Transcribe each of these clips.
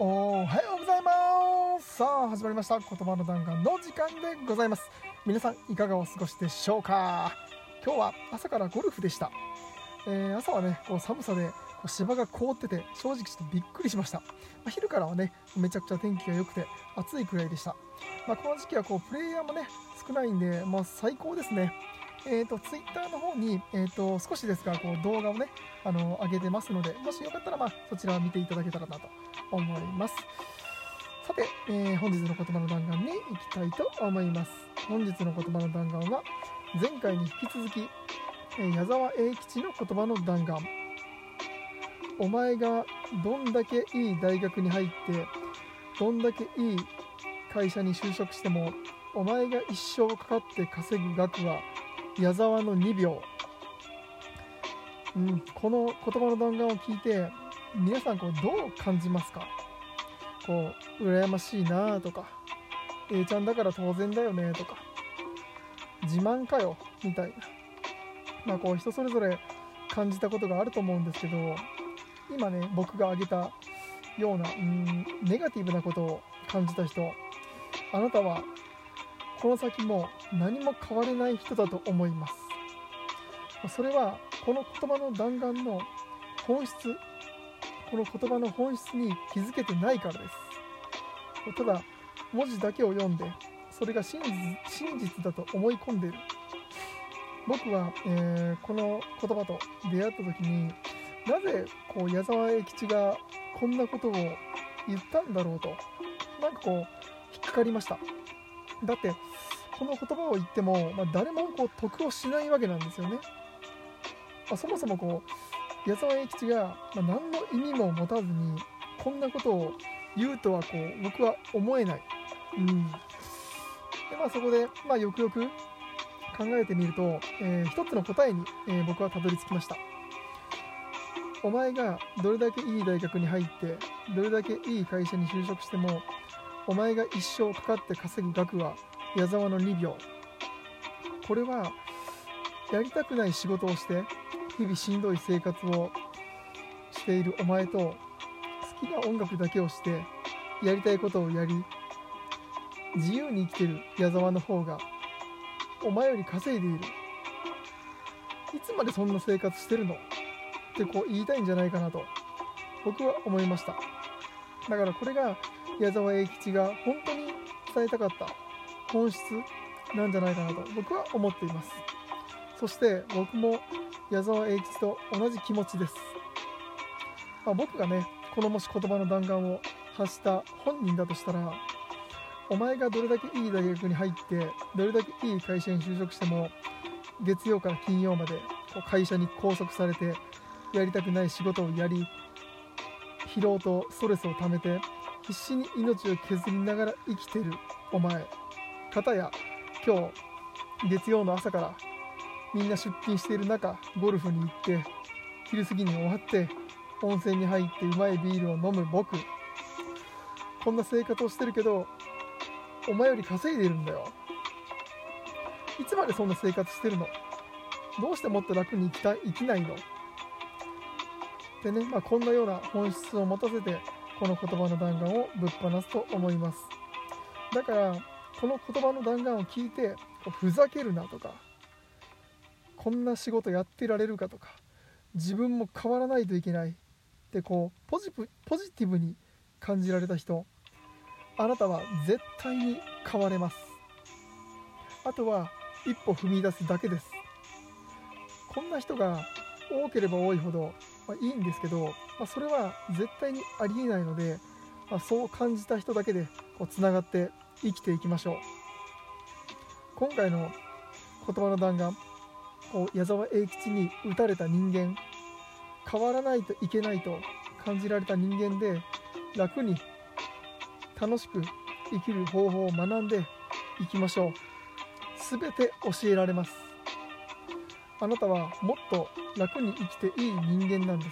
おはようございます。さあ始まりました、言葉の弾丸の時間でございます。皆さんいかがお過ごしでしょうか。今日は朝からゴルフでした。朝はねこう寒さで芝が凍ってて正直ちょっとびっくりしました。昼からはねめちゃくちゃ天気が良くて暑いくらいでした。この時期はこうプレイヤーもね少ないんで、最高ですね。ツイッターの方に、少しですがこう動画をね上げてますので、もしよかったらそちらを見ていただけたらなと思います。さて、本日の言葉の弾丸に行きたいと思います。本日の言葉の弾丸は前回に引き続き、矢沢永吉の言葉の弾丸。お前がどんだけいい大学に入ってどんだけいい会社に就職しても、お前が一生かかって稼ぐ額は矢沢の2秒。この言葉の弾丸を聞いて皆さんこうどう感じますか。こう羨ましいなとか、 A ちゃんだから当然だよねとか、自慢かよみたいな、こう人それぞれ感じたことがあると思うんですけど、今ね僕が挙げたようなネガティブなことを感じた人、あなたはこの先も何も変われない人だと思います。それはこの言葉の弾丸の本質、この言葉の本質に気づけてないからです。ただ文字だけを読んでそれが真実だと思い込んでいる。僕は、この言葉と出会った時に、なぜこう矢沢永吉がこんなことを言ったんだろうと、引っかかりました。だってこの言葉を言っても、誰もこう得をしないわけなんですよね。そもそもこう矢沢永吉が、何の意味も持たずにこんなことを言うとはこう僕は思えない。でそこで、よくよく考えてみると、一つの答えに、僕はたどり着きました。お前がどれだけいい大学に入ってどれだけいい会社に就職しても、お前が一生かかって稼ぐ額は矢沢の2秒。これはやりたくない仕事をして日々しんどい生活をしているお前と、好きな音楽だけをしてやりたいことをやり自由に生きてる矢沢の方がお前より稼いでいる。いつまでそんな生活してるのってこう言いたいんじゃないかなと僕は思いました。だからこれが矢沢永吉が本当に伝えたかった本質なんじゃないかなと僕は思っています。そして僕も矢沢永吉と同じ気持ちです。僕がねこのもし言葉の弾丸を発した本人だとしたら、お前がどれだけいい大学に入ってどれだけいい会社に就職しても、月曜から金曜まで会社に拘束されてやりたくない仕事をやり、疲労とストレスをためて必死に命を削りながら生きてるお前、かたや今日月曜の朝からみんな出勤している中ゴルフに行って、昼過ぎに終わって温泉に入ってうまいビールを飲む僕、こんな生活をしてるけどお前より稼いでいるんだよ。いつまでそんな生活してるの、どうしてもっと楽に生きないのでね、こんなような本質を持たせてこの言葉の弾丸をぶっ放すと思います。だからこの言葉の弾丸を聞いて、ふざけるなとか、こんな仕事やってられるかとか、自分も変わらないといけないってこうポジティブに感じられた人、あなたは絶対に変われます。あとは一歩踏み出すだけです。こんな人が多ければ多いほど、いいんですけど、それは絶対にありえないので、そう感じた人だけでつながって生きていきましょう。今回の言葉の弾丸、矢沢永吉に打たれた人間、変わらないといけないと感じられた人間で、楽に楽しく生きる方法を学んでいきましょう。全て教えられます。あなたはもっと楽に生きていい人間なんです。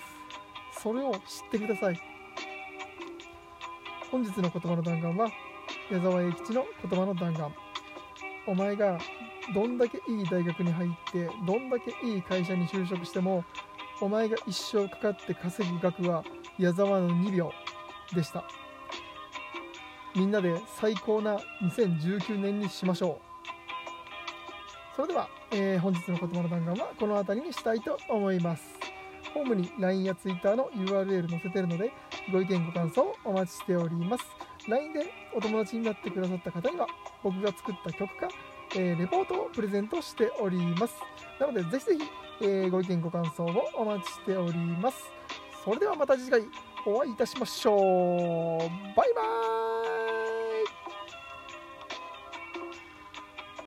それを知ってください。本日の言葉の弾丸は矢沢永吉の言葉の弾丸。お前がどんだけいい大学に入ってどんだけいい会社に就職しても、お前が一生かかって稼ぐ額は矢沢の2秒でした。みんなで最高な2019年にしましょう。それでは、本日の言葉の弾丸はこの辺りにしたいと思います。ホームに LINE や Twitter の URL 載せているので、ご意見ご感想お待ちしております。 LINE でお友達になってくださった方には僕が作った曲か、レポートをプレゼントしております。なのでぜひぜひ、ご意見ご感想をお待ちしております。それではまた次回お会いいたしましょう。バイバーイ。